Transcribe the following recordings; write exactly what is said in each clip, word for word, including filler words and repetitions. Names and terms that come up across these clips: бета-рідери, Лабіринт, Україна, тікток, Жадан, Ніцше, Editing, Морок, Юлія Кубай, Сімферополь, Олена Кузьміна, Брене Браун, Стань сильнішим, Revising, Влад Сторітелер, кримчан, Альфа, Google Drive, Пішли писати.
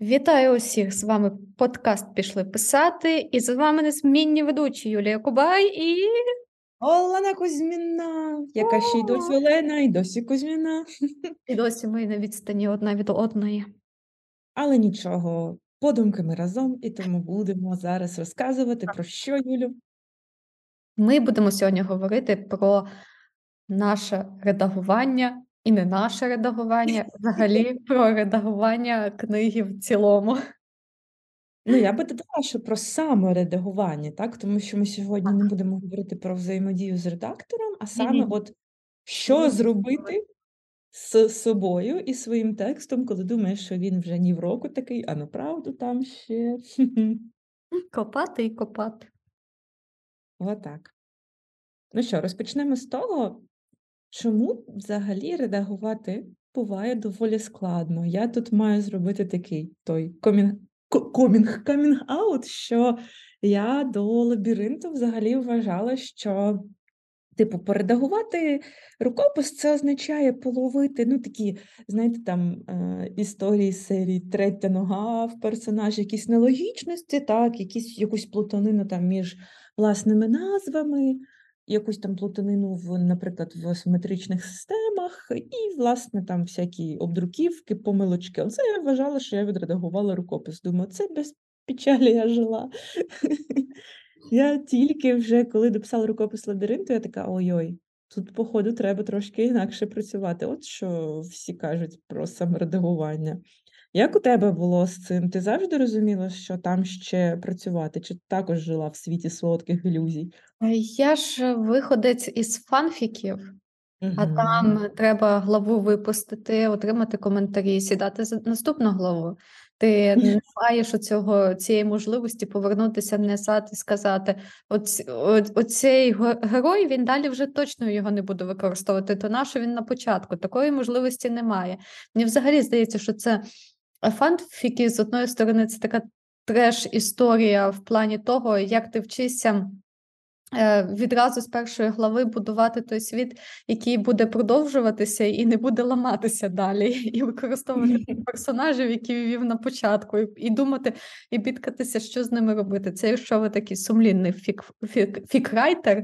Вітаю усіх! З вами подкаст «Пішли писати» і з вами незмінні ведучі Юлія Кубай і... Олена Кузьміна, яка О! ще й досі Олена, і досі Кузьміна. І досі ми на відстані одна від одної. Але нічого, подумки ми разом, і тому будемо зараз розказувати про що, Юлю? Ми будемо сьогодні говорити про наше редагування і не наше редагування, взагалі про редагування книги в цілому. Ну, я би додала, що про саморедагування, так? Тому що ми сьогодні не будемо говорити про взаємодію з редактором, а саме от що зробити з собою і своїм текстом, коли думаєш, що він вже ні в року такий, а направду там ще. Копати і копати. Отак. Ну що, розпочнемо з того, чому взагалі редагувати буває доволі складно. Я тут маю зробити такий той комінг, комінг, камінг-аут, що я до лабіринту взагалі вважала, що типу, поредагувати рукопис, це означає половити, ну, такі, знаєте, там, е- історії серії «Третя нога» в персонажі, якісь нелогічності, так, якісь, якусь плутанину там між власними назвами, якусь там плутанину, в, наприклад, в асиметричних системах і, власне, там всякі обдруківки, помилочки. Оце я вважала, що я відредагувала рукопис. Думаю, це без печалі я жила. Я тільки вже, коли дописала рукопис лабіринту, я така, ой-ой, тут, походу, треба трошки інакше працювати. От що всі кажуть про саморедагування. Як у тебе було з цим? Ти завжди розуміла, що там ще працювати? Чи також жила в світі солодких ілюзій? Я ж виходець із фанфіків, угу. А там треба главу випустити, отримати коментарі, сідати за наступну главу. Ти не маєш оцього, цієї можливості повернутися назад і сказати, оць, о, оцей герой, він далі вже точно його не буду використовувати, то на що він на початку? Такої можливості немає. Мені взагалі здається, що це фанфіки, з одної сторони, це така треш-історія в плані того, як ти вчишся відразу з першої глави будувати той світ, який буде продовжуватися і не буде ламатися далі, і використовувати персонажів, які вів на початку, і думати, і бідкатися, що з ними робити. Це якщо ви такий сумлінний фік-фік-фікрайтер.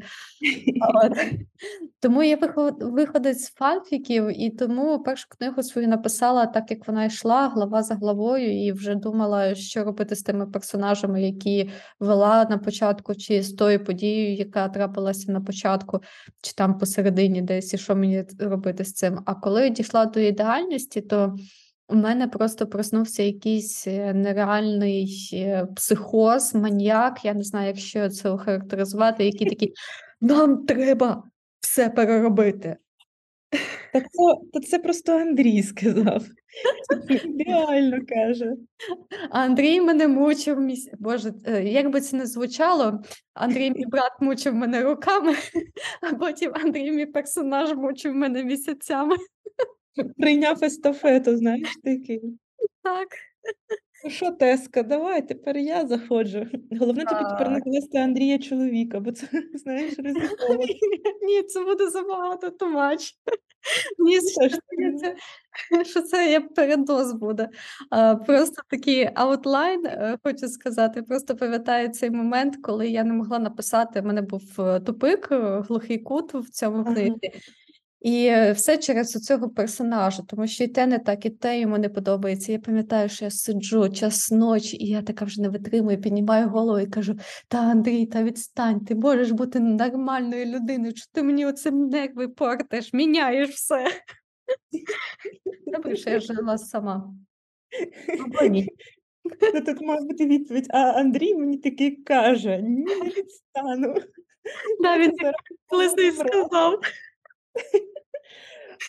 Тому я виходить з фанфіків, і тому першу книгу свою написала так, як вона йшла, глава за главою, і вже думала, що робити з тими персонажами, які вела на початку, чи з тою подією, яка трапилася на початку, чи там посередині десь, і що мені робити з цим. А коли дійшла до ідеальності, то у мене просто проснувся якийсь нереальний психоз, маніяк, я не знаю, як ще це охарактеризувати, який такий, нам треба все переробити. Так це, це просто Андрій сказав. Це ідеально каже. Андрій мене мучив. Міс... Боже, як би це не звучало, Андрій, мій брат, мучив мене руками, а потім Андрій, мій персонаж, мучив мене місяцями. Прийняв естафету, знаєш, такий. Так. Ну що, Теска, давай, тепер я заходжу. Головне тобі тепер накласти Андрія чоловіка, бо це, знаєш, ризиковано. Ні, це буде забагато тумач. Ні, що це я передоз буде. Просто такий аутлайн, хочу сказати, просто пам'ятаю цей момент, коли я не могла написати, в мене був тупик, глухий кут в цьому книзі. І все через цього персонажа, тому що і те не так, і те йому не подобається. Я пам'ятаю, що я сиджу час ночі, і я така вже не витримую, піднімаю голову і кажу, та Андрій, та відстань, ти можеш бути нормальною людиною, чи ти мені оцим нерви портиш, міняєш все. Добре, що я жила сама. Або ні. Тут має бути відповідь, а Андрій мені таки каже, ні, не відстану. Да, він лисий сказав.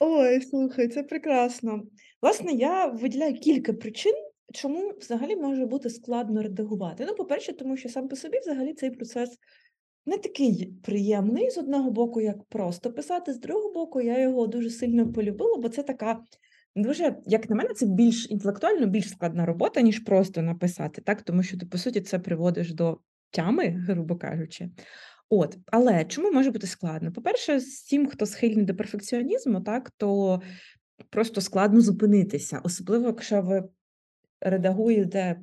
Ой, слухай, це прекрасно. Власне, я виділяю кілька причин, чому взагалі може бути складно редагувати. Ну, по-перше, тому що сам по собі взагалі цей процес не такий приємний, з одного боку, як просто писати, з другого боку, я його дуже сильно полюбила, бо це така дуже, як на мене, це більш інтелектуально, більш складна робота, ніж просто написати, так? Тому що ти, по суті, це приводиш до тями, грубо кажучи. От, але чому може бути складно? По-перше, всім, хто схильний до перфекціонізму, так, то просто складно зупинитися, особливо, якщо ви редагуєте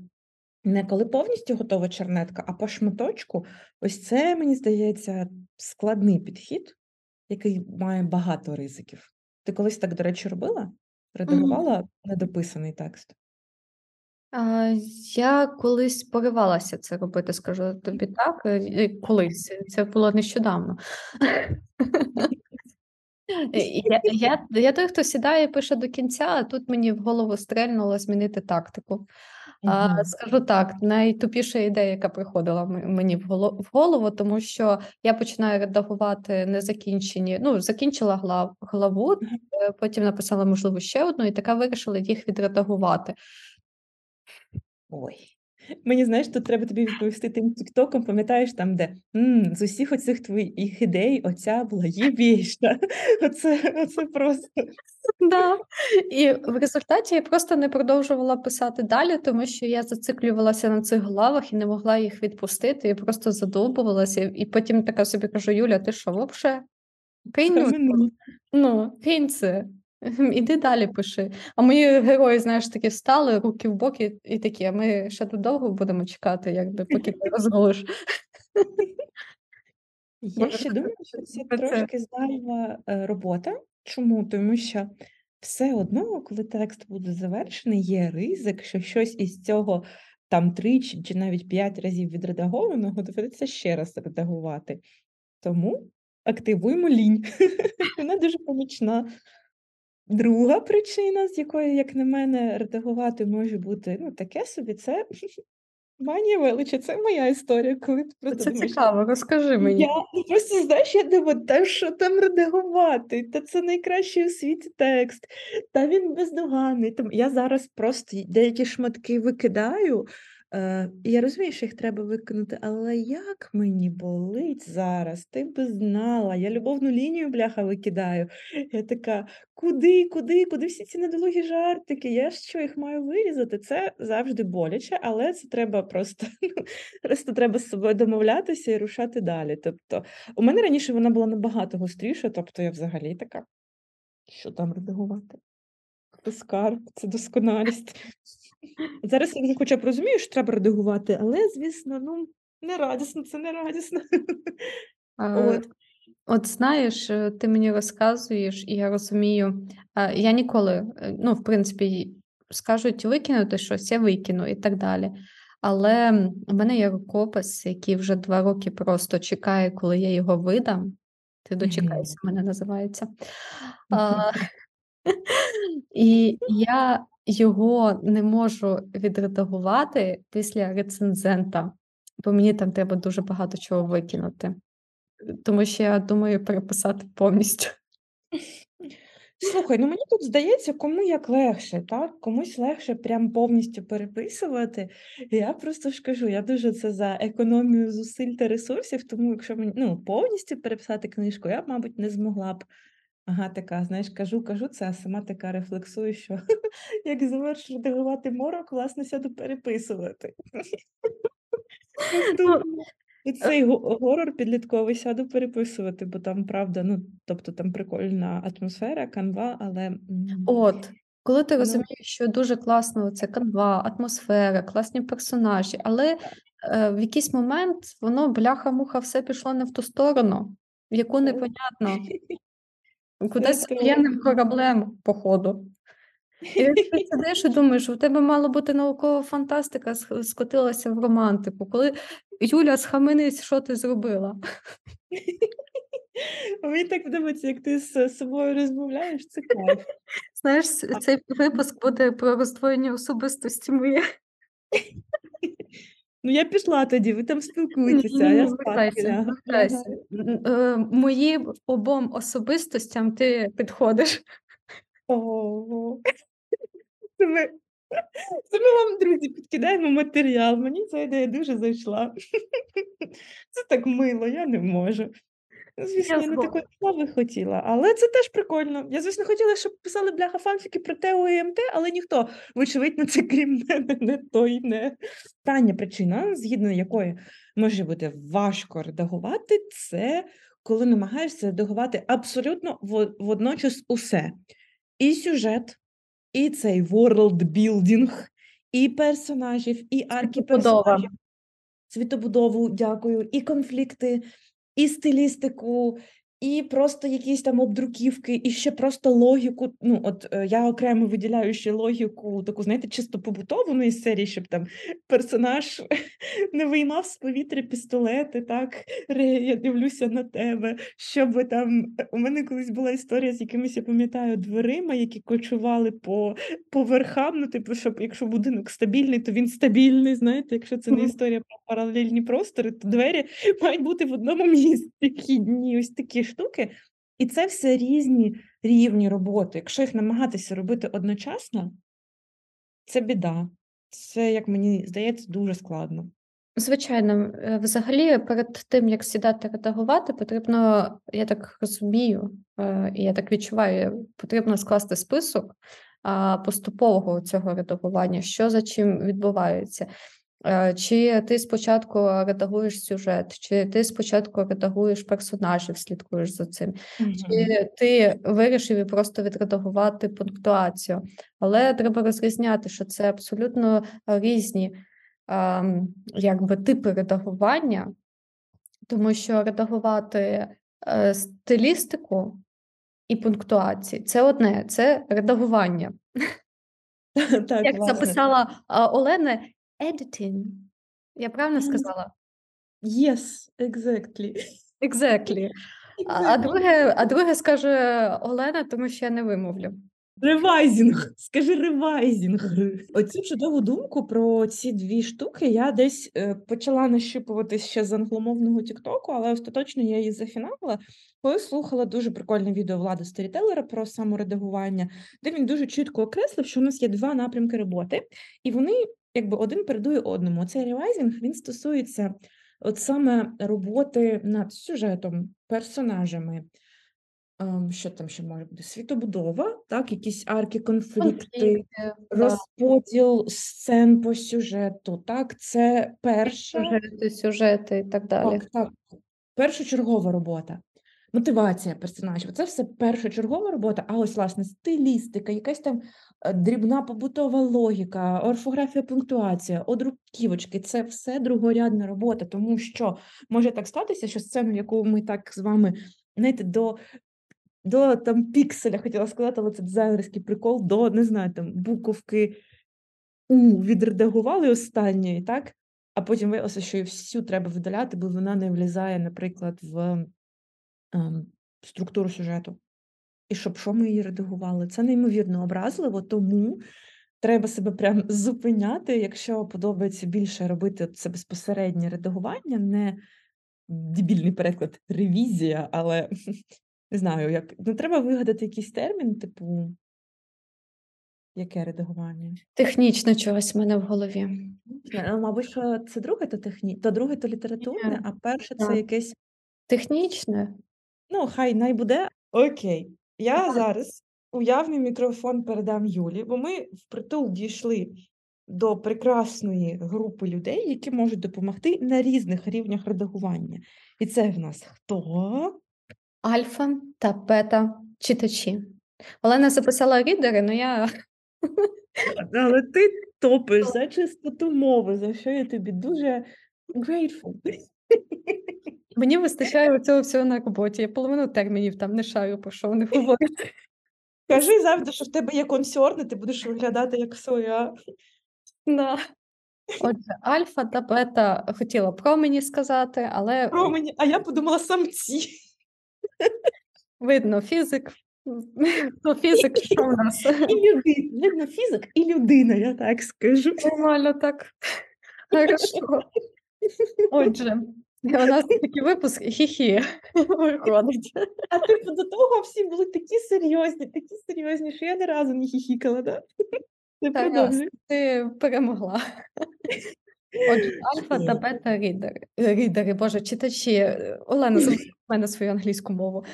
не коли повністю готова чернетка, а по шматочку, ось це, мені здається, складний підхід, який має багато ризиків. Ти колись так, до речі, робила? Редагувала mm-hmm. недописаний текст? А, я колись поривалася це робити, скажу тобі так. Колись. Це було нещодавно. Я, я, я той, хто сідає і пише до кінця, а тут мені в голову стрельнуло змінити тактику. А, скажу так, найтупіша ідея, яка приходила мені в голову, тому що я починаю редагувати незакінчені, ну, закінчила глав, главу, потім написала, можливо, ще одну, і така вирішила їх відредагувати. Ой. Мені, знаєш, тут треба тобі відповісти тим тіктоком, пам'ятаєш, там, де м-м, з усіх оцих твоїх ідей оця була є більша. Оце, оце просто. Да. І в результаті я просто не продовжувала писати далі, тому що я зациклювалася на цих главах і не могла їх відпустити, і просто задовбувалася. І потім така собі кажу: Юля, ти що, вообще? Кинь, ну, кинь це. Іди далі пиши. А мої герої, знаєш, такі встали, руки в боки і такі, а ми ще тут довго будемо чекати, якби, поки ти розголиш. Я ще думаю, що це трошки зайва робота. Чому? Тому що все одно, коли текст буде завершений, є ризик, що щось із цього там тричі чи навіть п'ять разів відредагованого доведеться ще раз редагувати. Тому активуємо лінь. Вона дуже помічна. Друга причина, з якої, як на мене, редагувати може бути, ну, таке собі, це манія величі, це моя історія. Коли ти просто це думаєш, цікаво, розкажи мені. Я ну, просто, знаєш, я думаю, та що там редагувати, та це найкращий у світі текст, та він бездоганний. Там, я зараз просто деякі шматки викидаю, е, і я розумію, що їх треба викинути, але як мені болить зараз, ти б знала, я любовну лінію, бляха, викидаю. Я така... Куди, куди, куди всі ці недолугі жартики? Я ж що, їх маю вирізати? Це завжди боляче, але це треба просто, просто треба з собою домовлятися і рушати далі. Тобто, у мене раніше вона була набагато гостріша, тобто я взагалі така, що там редагувати? Це скарб, це досконалість. Зараз я вже хоча б розумію, що треба редагувати, але, звісно, ну, не радісно, це не радісно. А... От. От знаєш, ти мені розказуєш, і я розумію, я ніколи, ну, в принципі, скажуть викинути щось, я викину і так далі. Але в мене є рукопис, який вже два роки просто чекає, коли я його видам. Ти дочекайся, в мене називається. А, і я його не можу відредагувати після рецензента, бо мені там треба дуже багато чого викинути. Тому що я думаю переписати повністю. Слухай, ну мені тут здається, кому як легше, так? Комусь легше прям повністю переписувати. Я просто ж кажу, я дуже це за економію зусиль та ресурсів, тому якщо мені ну, повністю переписати книжку, я б, мабуть, не змогла б. Ага, така, знаєш, кажу, кажу це, а сама така рефлексую, що як завершу редагувати Морок, власне, сяду переписувати. І цей горор підлітковий сяду переписувати, бо там, правда, ну, тобто там прикольна атмосфера, канва, але... От, коли ти розумієш, що дуже класно це канва, атмосфера, класні персонажі, але е, в якийсь момент воно, бляха-муха, все пішло не в ту сторону, в яку непонятно. Кудись воєнним кораблем, походу. І ти сидиш і думаєш, у тебе мало бути наукова фантастика, скотилася в романтику. Коли Юля, схаменись, що ти зробила? Мені так подобається, як ти з собою розмовляєш, це кайф. Знаєш, цей випуск буде про роздвоєння особистості моє. Ну, я пішла тоді, ви там спілкуєтеся, а я спати. Моїм обом особистостям ти підходиш. Ого. Це ми, це ми вам, друзі, підкидаємо матеріал. Мені ця ідея дуже зайшла. Це так мило, я не можу. Звісно, я, я не такої слави хотіла, але це теж прикольно. Я, звісно, хотіла, щоб писали, бляха, фанфіки про ТЕО і МТ, але ніхто, вочевидно, це крім мене, не той, не. Остання причина, згідно якої може бути важко редагувати, це коли намагаєшся редагувати абсолютно водночас усе. І сюжет, і цей ворлдбілдінг, і персонажів, і арки персонажів, світобудову, дякую, і конфлікти, і стилістику, і просто якісь там обдруківки, і ще просто логіку. Ну, от я окремо виділяю ще логіку, таку, знаєте, чисто побутову, ну, із серії, щоб там персонаж не виймав з повітря пістолети, так, Ре, я дивлюся на тебе, щоб там... У мене колись була історія з якимись, я пам'ятаю, дверима, які кочували по, по верхам, ну, типу, щоб якщо будинок стабільний, то він стабільний, знаєте, якщо це не історія про паралельні простори, то двері мають бути в одному місці, хідні, ось такі штуки, і це все різні рівні роботи. Якщо їх намагатися робити одночасно, це біда. Це, як мені здається, дуже складно. Звичайно. Взагалі, перед тим, як сідати редагувати, потрібно, я так розумію, і я так відчуваю, потрібно скласти список поступового цього редагування, що за чим відбувається. Чи ти спочатку редагуєш сюжет, чи ти спочатку редагуєш персонажів, слідкуєш за цим, mm-hmm. чи ти вирішив і просто відредагувати пунктуацію. Але треба розрізняти, що це абсолютно різні якби, типи редагування, тому що редагувати стилістику і пунктуацію – це одне, це редагування. Так, як записала Олена, Editing. Я правильно сказала? Yes, exactly. Exactly. А, а, друге, а друге скаже Олена, тому що я не вимовлю. Revising. Скажи revising. Оцю чудову думку про ці дві штуки я десь почала нащупувати ще з англомовного тіктоку, але остаточно я її зафіналила, коли слухала дуже прикольне відео Влада Сторітелера про саморедагування, де він дуже чітко окреслив, що у нас є два напрямки роботи, і вони якби один передує одному. Цей ревайзінг, він стосується от саме роботи над сюжетом, персонажами, ем, що там ще може бути, світобудова, так, якісь арки, конфлікти, розподіл сцен по сюжету, так, це перша... Сюжети, сюжети і так далі. Так, так. Першочергова робота. Мотивація персонажів. Це все першочергова робота, а ось, власне, стилістика, якась там дрібна побутова логіка, орфографія, пунктуація, одруківочки. Це все другорядна робота, тому що може так статися, що сцену, яку ми так з вами, знаєте, до, до там пікселя, хотіла сказати, але це дизайнерський прикол, до, не знаю, там, буковки «У» відредагували останньої, так? А потім виявилося, що її всю треба видаляти, бо вона не влізає, наприклад, в... структуру сюжету. І щоб що ми її редагували? Це неймовірно образливо, тому треба себе прям зупиняти, якщо подобається більше робити це безпосереднє редагування, не дебільний переклад ревізія, але не знаю, як. Ну, треба вигадати якийсь термін, типу, яке редагування? Технічно чогось в мене в голові. Не, мабуть, що це друге то техні... то друге то літературне, а перше це якесь технічне? Ну, хай най буде. Окей. Я так. Зараз уявний мікрофон передам Юлі, бо ми впритул дійшли до прекрасної групи людей, які можуть допомогти на різних рівнях редагування. І це в нас хто? Альфа та бета читачі. Олена записала рідери, але я... Але ти топиш за чистоту мови, за що я тобі дуже grateful. Мені вистачає цього всього на роботі. Я половину термінів там не шарю, про що вони говорять. Кажи завжди, що в тебе є консьорни, ти будеш виглядати як соя. Да. Отже, альфа та бета хотіла про мені сказати, але... Про мені, а я подумала самці. Видно, фізик. Ну, фізик, що в нас? І людина. Видно, фізик і людина, я так скажу. Нормально так. Хорошо. Отже. У нас такий випуск хі-хі виходить. А типу до того всі були такі серйозні, такі серйозні, що я не разу не хіхікала, да? Так? Ти перемогла. Отже, альфа та бета рідери. Рідери, боже, читачі. Олена зробила в мене свою англійську мову.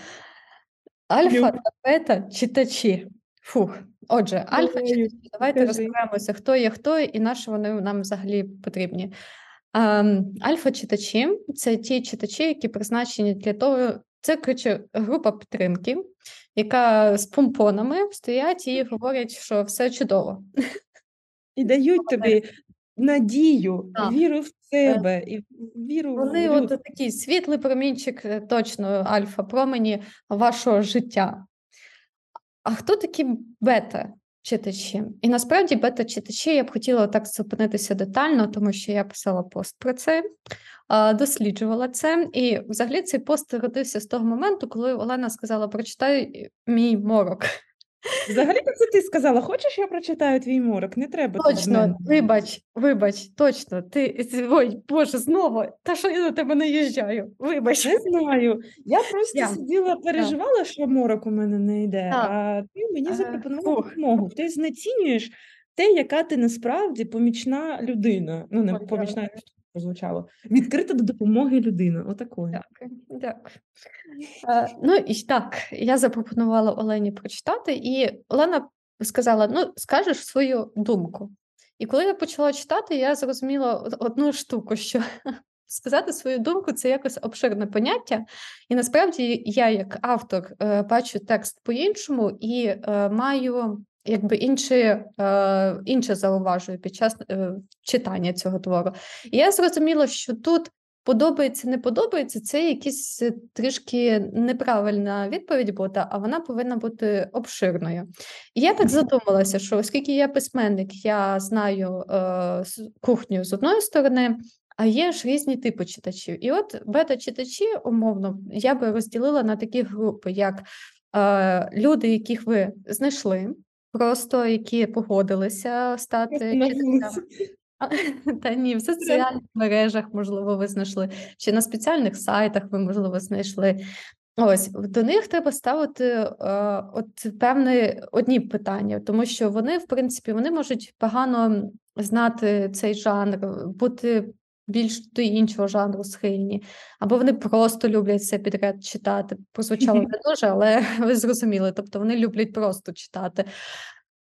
Альфа та бета читачі. Фух. Отже, альфа читачі. Давайте розберемося, хто є хто і на що вони нам взагалі потрібні. Альфа-читачі – це ті читачі, які призначені для того, це, коротше, група підтримки, яка з помпонами стоять і говорять, що все чудово. і дають тобі надію, так. віру в себе і віру Вони в людину. От такий світлий промінчик, точно альфа-промені вашого життя. А хто такі бета-читачі? І насправді бета-читачі, я б хотіла так зупинитися детально, тому що я писала пост про це, досліджувала це. І взагалі цей пост родився з того моменту, коли Олена сказала, прочитай мій морок. Взагалі, це ти сказала, хочеш я прочитаю твій морок? Не треба. Точно, вибач, вибач, точно. Ти, ой, Боже, знову, та що я на тебе наїжджаю? Вибач. Не знаю. Я просто я. сиділа, переживала, що морок у мене не йде, так. а ти мені запропонувала допомогу. Ти знецінюєш те, яка ти насправді помічна людина. Ну, не помічна людина. Прозвучало. Відкрита до допомоги людина. Отакою. Так, так. Е, ну і так, я запропонувала Олені прочитати, і Олена сказала, ну, скажеш свою думку. І коли я почала читати, я зрозуміла одну штуку, що сказати свою думку – це якось обширне поняття. І насправді я, як автор, е, бачу текст по-іншому і е, маю... якби інше, інше зауважую під час читання цього твору. І я зрозуміла, що тут подобається, не подобається, це якісь трішки неправильна відповідь бота, а вона повинна бути обширною. І я так задумалася, що оскільки я письменник, я знаю кухню з одної сторони, а є ж різні типи читачів. І от бета-читачі, умовно, я би розділила на такі групи, як люди, яких ви знайшли, просто які погодилися стати та ні, в соціальних мережах, можливо, ви знайшли, чи на спеціальних сайтах ви, можливо, знайшли. Ось, до них треба ставити е, от певні одні питання, тому що вони, в принципі, вони можуть погано знати цей жанр, бути більш до іншого жанру схильні, або вони просто люблять все підряд читати. Прозвучало не дуже, але ви зрозуміли, тобто вони люблять просто читати.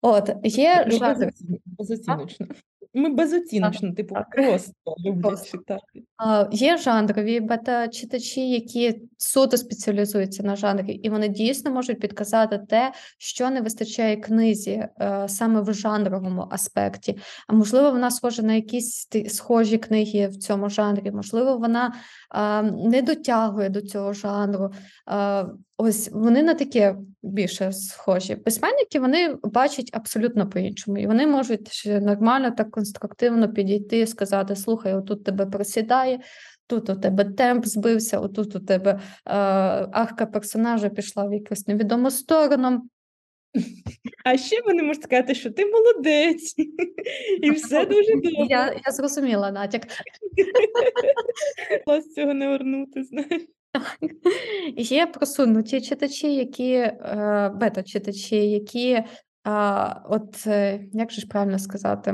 От, є ми жанр... Безоціночно. Ми безоціночно, а, типу, так. просто люблять просто. читати. А, є жанрові бета-читачі, які суто спеціалізуються на жанрі, і вони дійсно можуть підказати те, що не вистачає книзі саме в жанровому аспекті. А можливо, вона схожа на якісь схожі книги в цьому жанрі, можливо, вона а, не дотягує до цього жанру. А, ось вони на таке більше схожі. Письменники, вони бачать абсолютно по-іншому, і вони можуть нормально так конструктивно підійти і сказати, слухай, отут тебе просідає, тут у тебе темп збився, отут у тебе е- арка персонажа пішла в якусь невідому сторону. А ще вони можуть сказати, що ти молодець, і все дуже добре. Я, я зрозуміла, натяк. Власне, цього не вернути, знаєш. Є просунуті читачі, які, е, бета-читачі, які А, от, як же ж правильно сказати,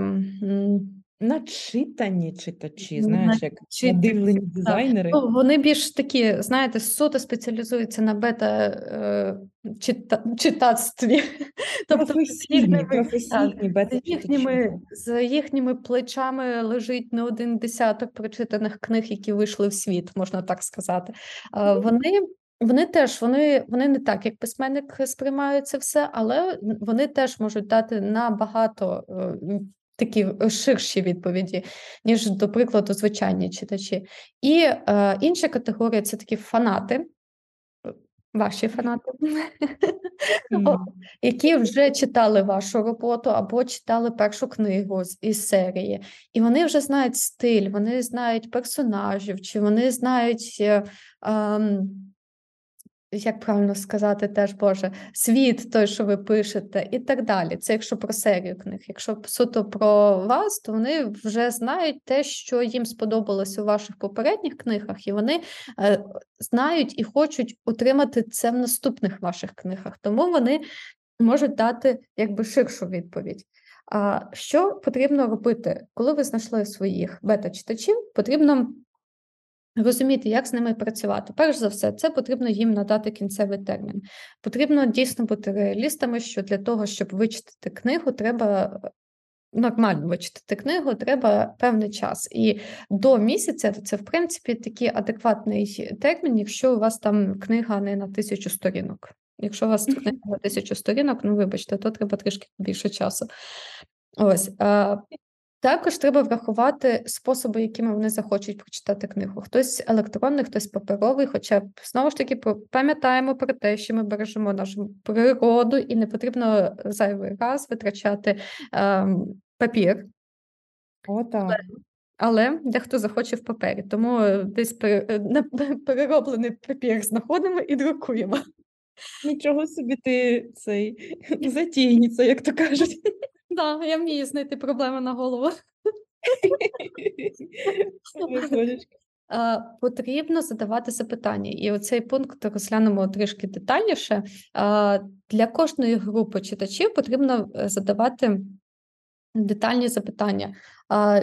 начитані читачі, знаєш, як надивлені дизайнери. Ну, вони більш такі, знаєте, суто спеціалізуються на бета-читацтві. Тобто з їхніми плечами лежить не один десяток прочитаних книг, які вийшли в світ, можна так сказати. А, вони... Вони теж, вони, вони не так, як письменник сприймають це все, але вони теж можуть дати набагато е, такі ширші відповіді, ніж, до прикладу, звичайні читачі. І е, інша категорія – це такі фанати, ваші фанати, які вже читали вашу роботу або читали першу книгу із серії. І вони вже знають стиль, вони знають персонажів, чи вони знають... як правильно сказати, теж, Боже, світ той, що ви пишете, і так далі. Це якщо про серію книг. Якщо суто про вас, то вони вже знають те, що їм сподобалось у ваших попередніх книгах, і вони е, знають і хочуть отримати це в наступних ваших книгах. Тому вони можуть дати якби ширшу відповідь. А що потрібно робити? Коли ви знайшли своїх бета-читачів, потрібно розуміти, як з ними працювати. Перш за все, це потрібно їм надати кінцевий термін. Потрібно дійсно бути реалістами, що для того, щоб вичитати книгу, треба нормально вичитати книгу, треба певний час. І до місяця це, в принципі, такий адекватний термін, якщо у вас там книга не на тисячу сторінок. Якщо у вас книга на тисячу сторінок, ну, вибачте, то треба трішки більше часу. Ось. Також треба врахувати способи, якими вони захочуть прочитати книгу. Хтось електронний, хтось паперовий, хоча, знову ж таки, пам'ятаємо про те, що ми бережемо нашу природу і не потрібно зайвий раз витрачати е, папір. О, так. Але дехто захоче в папері, тому десь перероблений папір знаходимо і друкуємо. Нічого собі ти цей затійниця, як то кажуть. Так, да, я вмію знайти проблеми на голову. Потрібно задаватися питання. І оцей пункт розглянемо трішки детальніше. Для кожної групи читачів потрібно задавати детальні запитання.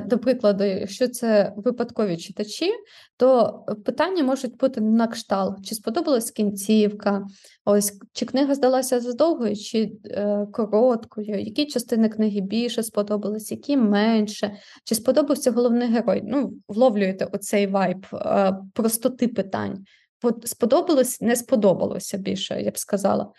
До прикладу, якщо це випадкові читачі, то питання можуть бути на кшталт. Чи сподобалась кінцівка? Ось, чи книга здалася задовгою, чи е, короткою? Які частини книги більше сподобались, які менше? Чи сподобався головний герой? Ну, вловлюєте оцей вайб е, простоти питань. Сподобалось, не сподобалося більше, я б сказала.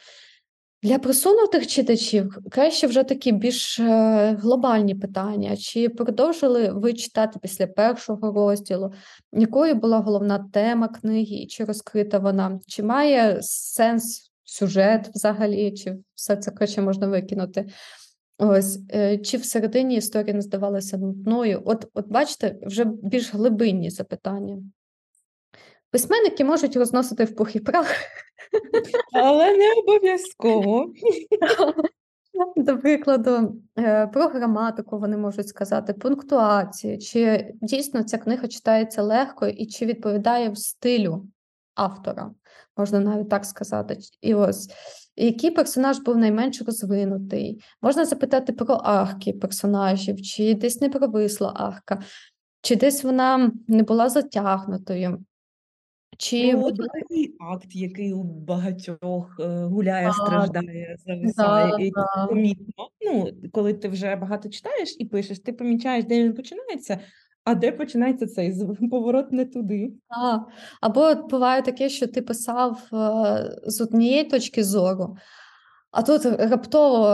Для просунутих читачів краще вже такі більш глобальні питання. Чи продовжили ви читати після першого розділу? Якою була головна тема книги? І чи розкрита вона? Чи має сенс сюжет взагалі? Чи все це краще можна викинути? Ось. Чи всередині історія не здавалася нудною? От, от бачите, вже більш глибинні запитання. Письменники можуть розносити в пух і прах. Але не обов'язково. До прикладу, про граматику вони можуть сказати, пунктуацію, чи дійсно ця книга читається легко і чи відповідає в стилю автора, можна навіть так сказати. І ось, який персонаж був найменш розвинутий? Можна запитати про арки персонажів, чи десь не провисла арка, чи десь вона не була затягнутою. Чи ну, буде... такий акт, який у багатьох гуляє, а, страждає, зависає, да, і да. помітно. Ну, коли ти вже багато читаєш і пишеш, ти помічаєш, де він починається, а де починається цей поворот не туди. А, або буває таке, що ти писав з однієї точки зору, а тут раптово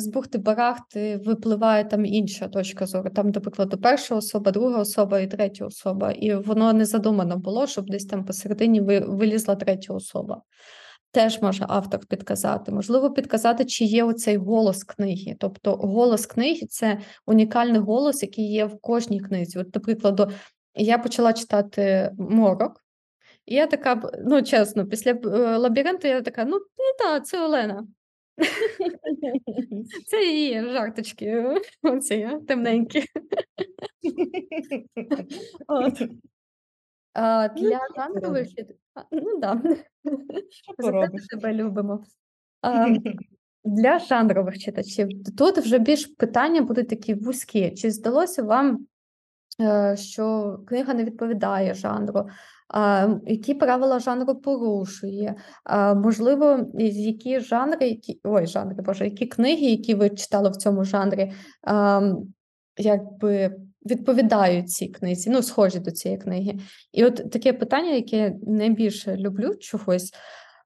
з бухти-барахти випливає там інша точка зору. Там, до прикладу, перша особа, друга особа і третя особа. І воно не задумано було, щоб десь там посередині вилізла третя особа. Теж може автор підказати. Можливо, підказати, чи є оцей голос книги. Тобто голос книги – це унікальний голос, який є в кожній книзі. От, до прикладу, я почала читати «Морок». І я така, ну чесно, після «Лабіринту» я така, ну, ну та, це Олена. Це її жарточки, оці темненькі. От. А, для жанрових, ну да, тебе любимо. А, для жанрових читачів тут вже більш питання будуть такі вузькі. Чи здалося вам, що книга не відповідає жанру? А, які правила жанру порушує, а, можливо, які жанри, які, ой, жанри, боже, які книги, які ви читали в цьому жанрі, а, якби відповідають цій книзі, ну, схожі до цієї книги. І от таке питання, яке я найбільше люблю чогось,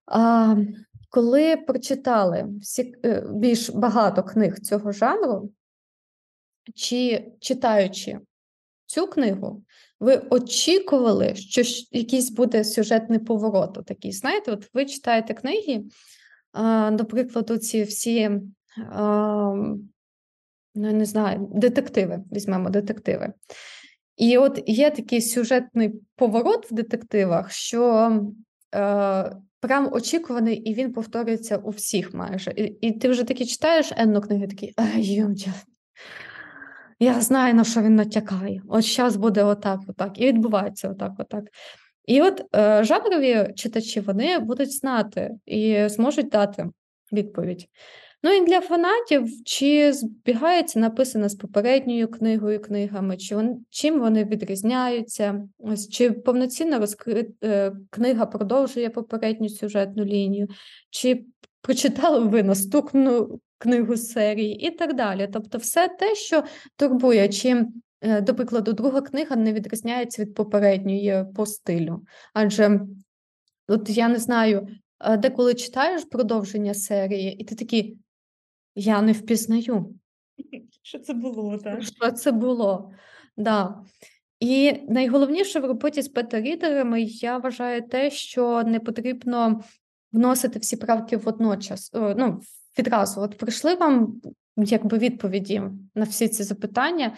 а, коли прочитали всі, більш багато книг цього жанру, чи читаючи цю книгу, ви очікували, що якийсь буде сюжетний поворот такий. Знаєте, от ви читаєте книги, а, до прикладу, ці всі, а, ну, не знаю, детективи, візьмемо детективи. І от є такий сюжетний поворот в детективах, що а, прям очікуваний, і він повторюється у всіх майже. І, і ти вже таки читаєш енну книги, такий, ай, йомча. Я знаю, на що він натякає. От зараз буде отак, отак. І відбувається отак, отак. І от е, жанрові читачі, вони будуть знати і зможуть дати відповідь. Ну і для фанатів, чи збігається написана з попередньою книгою, книгами, чи вон, чим вони відрізняються, ось, чи повноцінно розкрит, е, книга продовжує попередню сюжетну лінію, чи прочитали ви наступну книгу серії і так далі. Тобто все те, що турбує, чи, до прикладу, друга книга не відрізняється від попередньої по стилю. Адже, от я не знаю, деколи читаєш продовження серії, і ти такий, я не впізнаю. Що це було, так? Що це було, да. І найголовніше в роботі з бета-рідерами, я вважаю, те, що не потрібно вносити всі правки водночас, ну, відразу. От прийшли вам, якби, відповіді на всі ці запитання,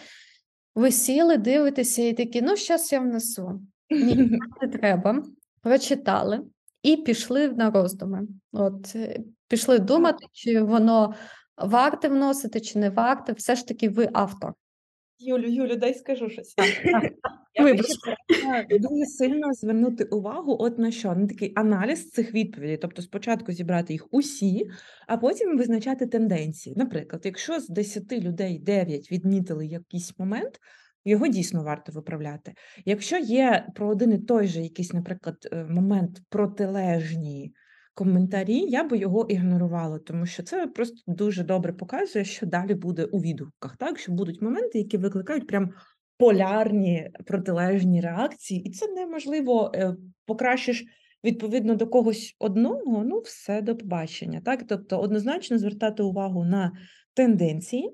ви сіли, дивитеся і такі, ну, зараз я внесу. Ні, не треба. Прочитали і пішли на роздуми. От, пішли думати, чи воно варте вносити, чи не варте. Все ж таки ви автор. Юлю, Юлю, дай скажу щось. Я хочу дуже сильно звернути увагу от на що? На такий аналіз цих відповідей. Тобто спочатку зібрати їх усі, а потім визначати тенденції. Наприклад, якщо з десяти людей дев'ять відмітили якийсь момент, його дійсно варто виправляти. Якщо є про один і той же якийсь, наприклад, момент протилежні коментарі, я би його ігнорувала, тому що це просто дуже добре показує, що далі буде у відгуках, так? Що будуть моменти, які викликають прям полярні протилежні реакції, і це неможливо, покращиш відповідно до когось одного, ну все, до побачення, так? Тобто однозначно звертати увагу на тенденції.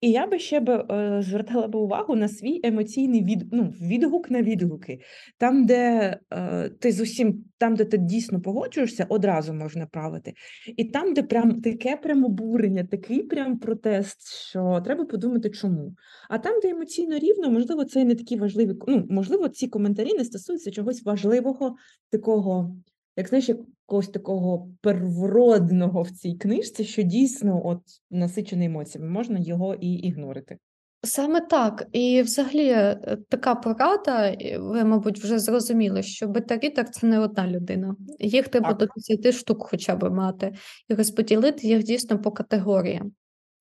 І я би ще б е, звертала б увагу на свій емоційний від, ну, відгук на відгуки. Там, де е, ти з усім, там, де ти дійсно погоджуєшся, одразу можна правити. І там, де прям таке прямо бурення, такий прям протест, що треба подумати, чому. А там, де емоційно рівно, можливо, це не такі важливі, ну, можливо, ці коментарі не стосуються чогось важливого, такого, як, знаєш, якогось такого первородного в цій книжці, що дійсно от насичений емоціями, можна його і ігнорити. Саме так. І взагалі така порада, ви, мабуть, вже зрозуміли, що бета-рідер – це не одна людина. Їх треба до десяти штук хоча б мати. І розподілити їх дійсно по категоріям.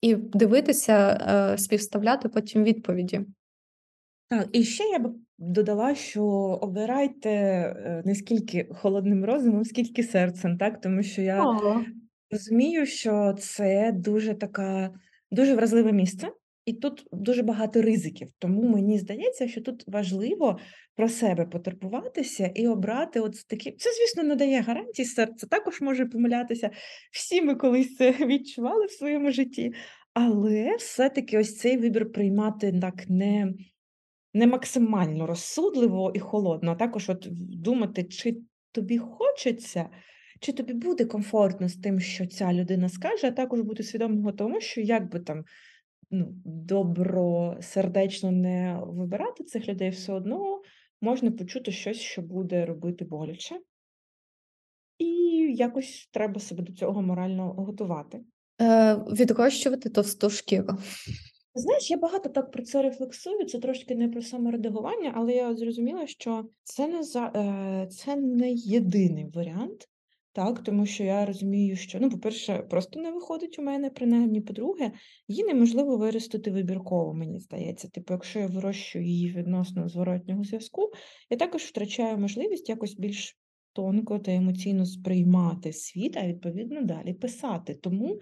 І дивитися, співставляти потім відповіді. Так, і ще я б додала, що обирайте не скільки холодним розумом, скільки серцем, так? Тому що я Ого. розумію, що це дуже така, дуже вразливе місце, і тут дуже багато ризиків. Тому мені здається, що тут важливо про себе потурбуватися і обрати от такі. Це, звісно, не дає гарантій, серце також може помилятися. Всі ми колись це відчували в своєму житті, але все-таки ось цей вибір приймати так не... не максимально розсудливо і холодно, а також от думати, чи тобі хочеться, чи тобі буде комфортно з тим, що ця людина скаже, а також бути свідомим тому, що як би там ну, добросердечно не вибирати цих людей, все одно можна почути щось, що буде робити боляче. І якось треба себе до цього морально готувати. Е, відрощувати товсту шкіру. Знаєш, я багато так про це рефлексую, це трошки не про саморедагування, але я зрозуміла, що це не, за, це не єдиний варіант, так, тому що я розумію, що, ну, по-перше, просто не виходить у мене, принаймні, по-друге, її неможливо виростити вибірково, мені здається. Типу, якщо я вирощую її відносно зворотнього зв'язку, я також втрачаю можливість якось більш тонко та емоційно сприймати світ, а відповідно далі писати. Тому,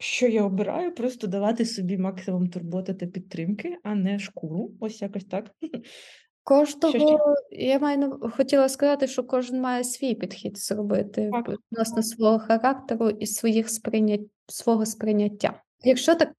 що я обираю, просто давати собі максимум турботи та підтримки, а не шкуру. Ось якось так. Кожного, я маю, хотіла сказати, що кожен має свій підхід зробити відносно свого характеру і своїх сприйнят... свого сприйняття. Якщо так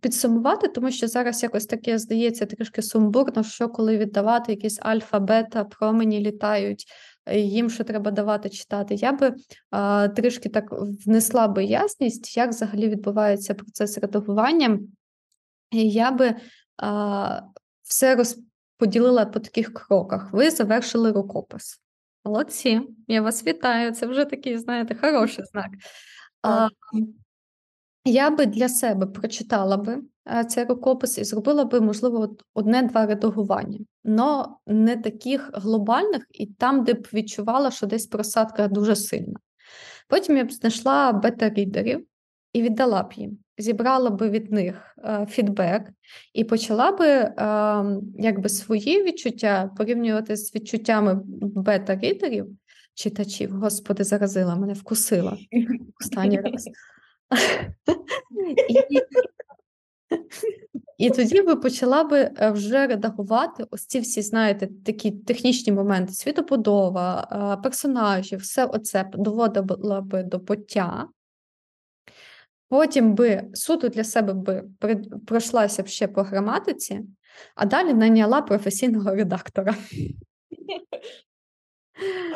підсумувати, тому що зараз якось таке, здається, трішки сумбурно, що коли віддавати якісь альфа-бета, промені літають, їм що треба давати читати, я би а, трішки так внесла би ясність, як взагалі відбувається процес редагування. І я би а, все розподілила по таких кроках. Ви завершили рукопис. Молодці, я вас вітаю, це вже такий, знаєте, хороший знак. А, я би для себе прочитала би цей рукопис і зробила би, можливо, одне-два редагування, но не таких глобальних і там, де б відчувала, що десь просадка дуже сильна. Потім я б знайшла бета-рідерів і віддала б їм, зібрала би від них фідбек і почала би якби свої відчуття порівнювати з відчуттями бета-рідерів, читачів. Господи, заразила мене, вкусила останній раз. і, і тоді би почала би вже редагувати ось ці всі, знаєте, такі технічні моменти, світобудова, персонажі, все оце доводила би до пуття. Потім би суто для себе би пройшлася б ще по граматиці, а далі найняла професійного редактора.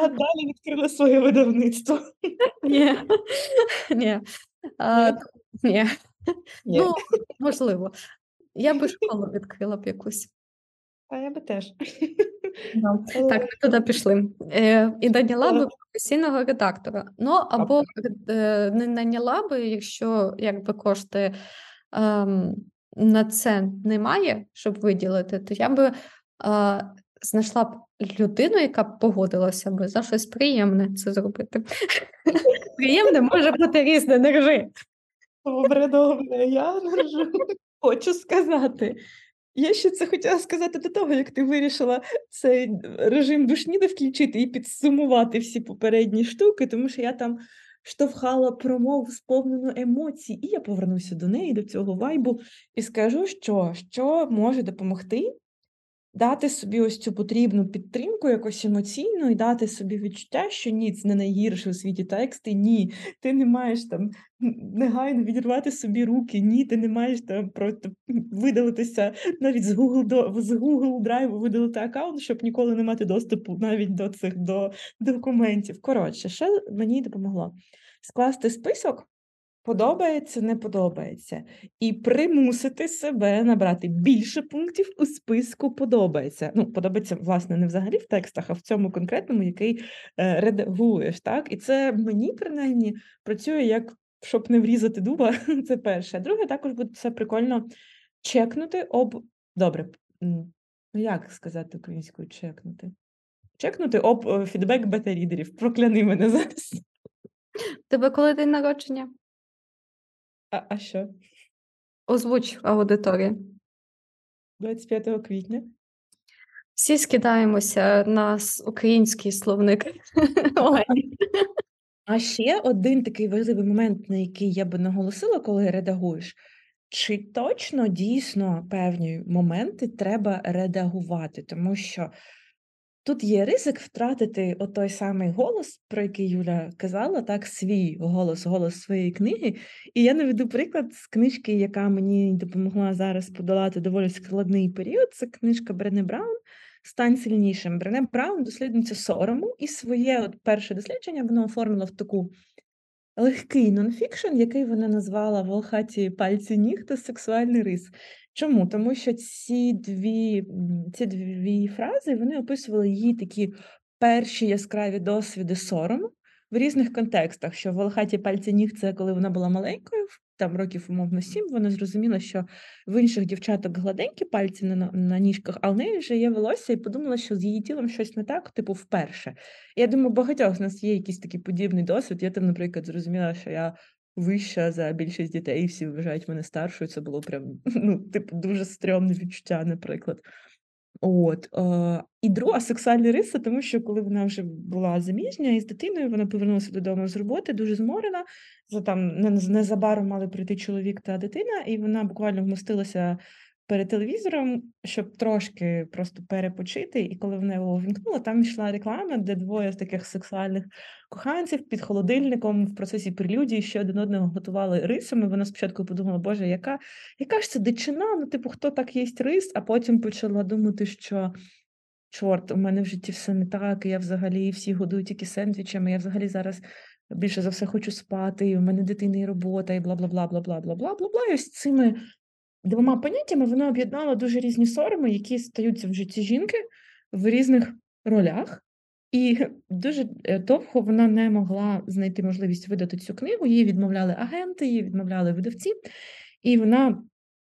А далі відкрила своє видавництво. Ні. Ні. А, ні. Ні. Ну, можливо. Я би школу відкрила б якусь. А я би теж. Так, ми туди пішли. І наняла би професійного редактора. Ну, або не наняла би, якщо якби кошти ем, на це немає, щоб виділити, то я би е, знайшла б людину, яка б погодилася би за щось приємне це зробити. Приємне може бути різне, не ржи. Добре, добре, я не ржу. Хочу сказати. Я ще це хотіла сказати до того, як ти вирішила цей режим душніди включити і підсумувати всі попередні штуки, тому що я там штовхала промову сповнену емоцій, і я повернуся до неї, до цього вайбу, і скажу, що, що може допомогти дати собі ось цю потрібну підтримку якось емоційну і дати собі відчуття, що ні, це не найгірше у світі тексти, ні, ти не маєш там негайно відірвати собі руки, ні, ти не маєш там просто видалитися навіть з Google, з Google Drive видалити аккаунт, щоб ніколи не мати доступу навіть до цих до документів. Коротше, що мені допомогло? Скласти список, подобається, не подобається. І примусити себе набрати більше пунктів у списку подобається. Ну, подобається, власне, не взагалі в текстах, а в цьому конкретному, який е, редагуєш, так? І це мені, принаймні, працює як, щоб не врізати дуба, це перше. А друге, також буде все прикольно чекнути об... Добре, ну як сказати українською чекнути? Чекнути об фідбек бета-рідерів. Прокляни мене зараз. Тебе коли день народження? А, а що? Озвуч аудиторію. двадцять п'ятого квітня. Всі скидаємося на український словник. А ще один такий важливий момент, на який я би наголосила, коли редагуєш. Чи точно, дійсно, певні моменти треба редагувати? Тому що тут є ризик втратити отой самий голос, про який Юля казала, так, свій голос, голос своєї книги. І я наведу приклад з книжки, яка мені допомогла зараз подолати доволі складний період. Це книжка Брене Браун «Стань сильнішим». Брене Браун – дослідниця сорому, і своє от перше дослідження вона оформила в таку легкий нонфікшн, який вона назвала «Волохаті пальці ніг та сексуальний рис». Чому? Тому що ці дві, ці дві фрази, вони описували її такі перші яскраві досвіди сорому в різних контекстах, що волохаті пальці ніг – це коли вона була маленькою, там років, умовно, сім, вона зрозуміла, що в інших дівчаток гладенькі пальці на, на ніжках, а в неї вже є волосся, і подумала, що з її тілом щось не так, типу, вперше. Я думаю, багатьох з нас є якийсь такий подібний досвід. Я там, наприклад, зрозуміла, що я вища за більшість дітей, всі вважають мене старшою, це було прям, ну, типу, дуже стрьомне відчуття, наприклад. От. І друга сексуальна риса, тому що коли вона вже була заміжня і з дитиною, вона повернулася додому з роботи, дуже зморена, за там незабаром мали прийти чоловік та дитина, і вона буквально вмостилася перед телевізором, щоб трошки просто перепочити, і коли вона його увімкнула, там йшла реклама, де двоє таких сексуальних коханців під холодильником в процесі прелюдії ще один одного готували рисами. Вона спочатку подумала, боже, яка, яка ж це дичина, ну типу, хто так їсть рис, а потім почала думати, що чорт, у мене в житті все не так, я взагалі всі годую тільки сендвічами, я взагалі зараз більше за все хочу спати, і у мене дитина і робота, і бла-бла-бла-бла-бла-бла-бла-бла-бла. І ось цими двома поняттями вона об'єднала дуже різні сорми, які стаються в житті жінки в різних ролях. І дуже довго вона не могла знайти можливість видати цю книгу. Її відмовляли агенти, її відмовляли видавці. І вона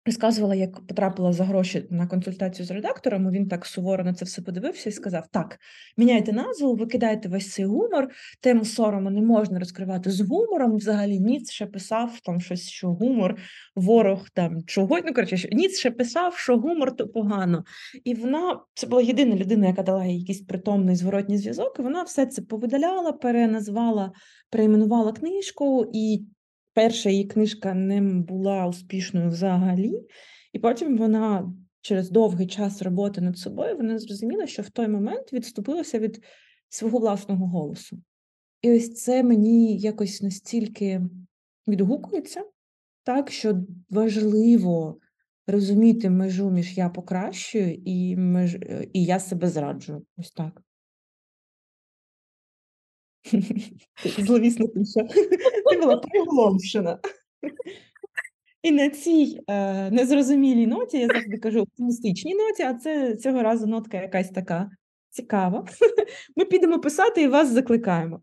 розказувала, як потрапила за гроші на консультацію з редактором, він так суворо на це все подивився і сказав, так, міняйте назву, викидайте весь цей гумор, тему сорому не можна розкривати з гумором, взагалі Ніцше писав там щось, що гумор, ворог там чогось, ну коротше, Ніцше писав, що гумор то погано. І вона, це була єдина людина, яка дала їй якийсь притомний зворотній зв'язок, і вона все це повидаляла, переназвала, перейменувала книжку і перша її книжка не була успішною взагалі, і потім вона через довгий час роботи над собою, вона зрозуміла, що в той момент відступилася від свого власного голосу. І ось це мені якось настільки відгукується, так, що важливо розуміти межу між я покращую і, меж... і я себе зраджую. Ось так. Зловісно, ти що ти була приголомшена. І на цій е, незрозумілій ноті, я завжди кажу, оптимістичній ноті, а це цього разу нотка якась така цікава. Ми підемо писати і вас закликаємо.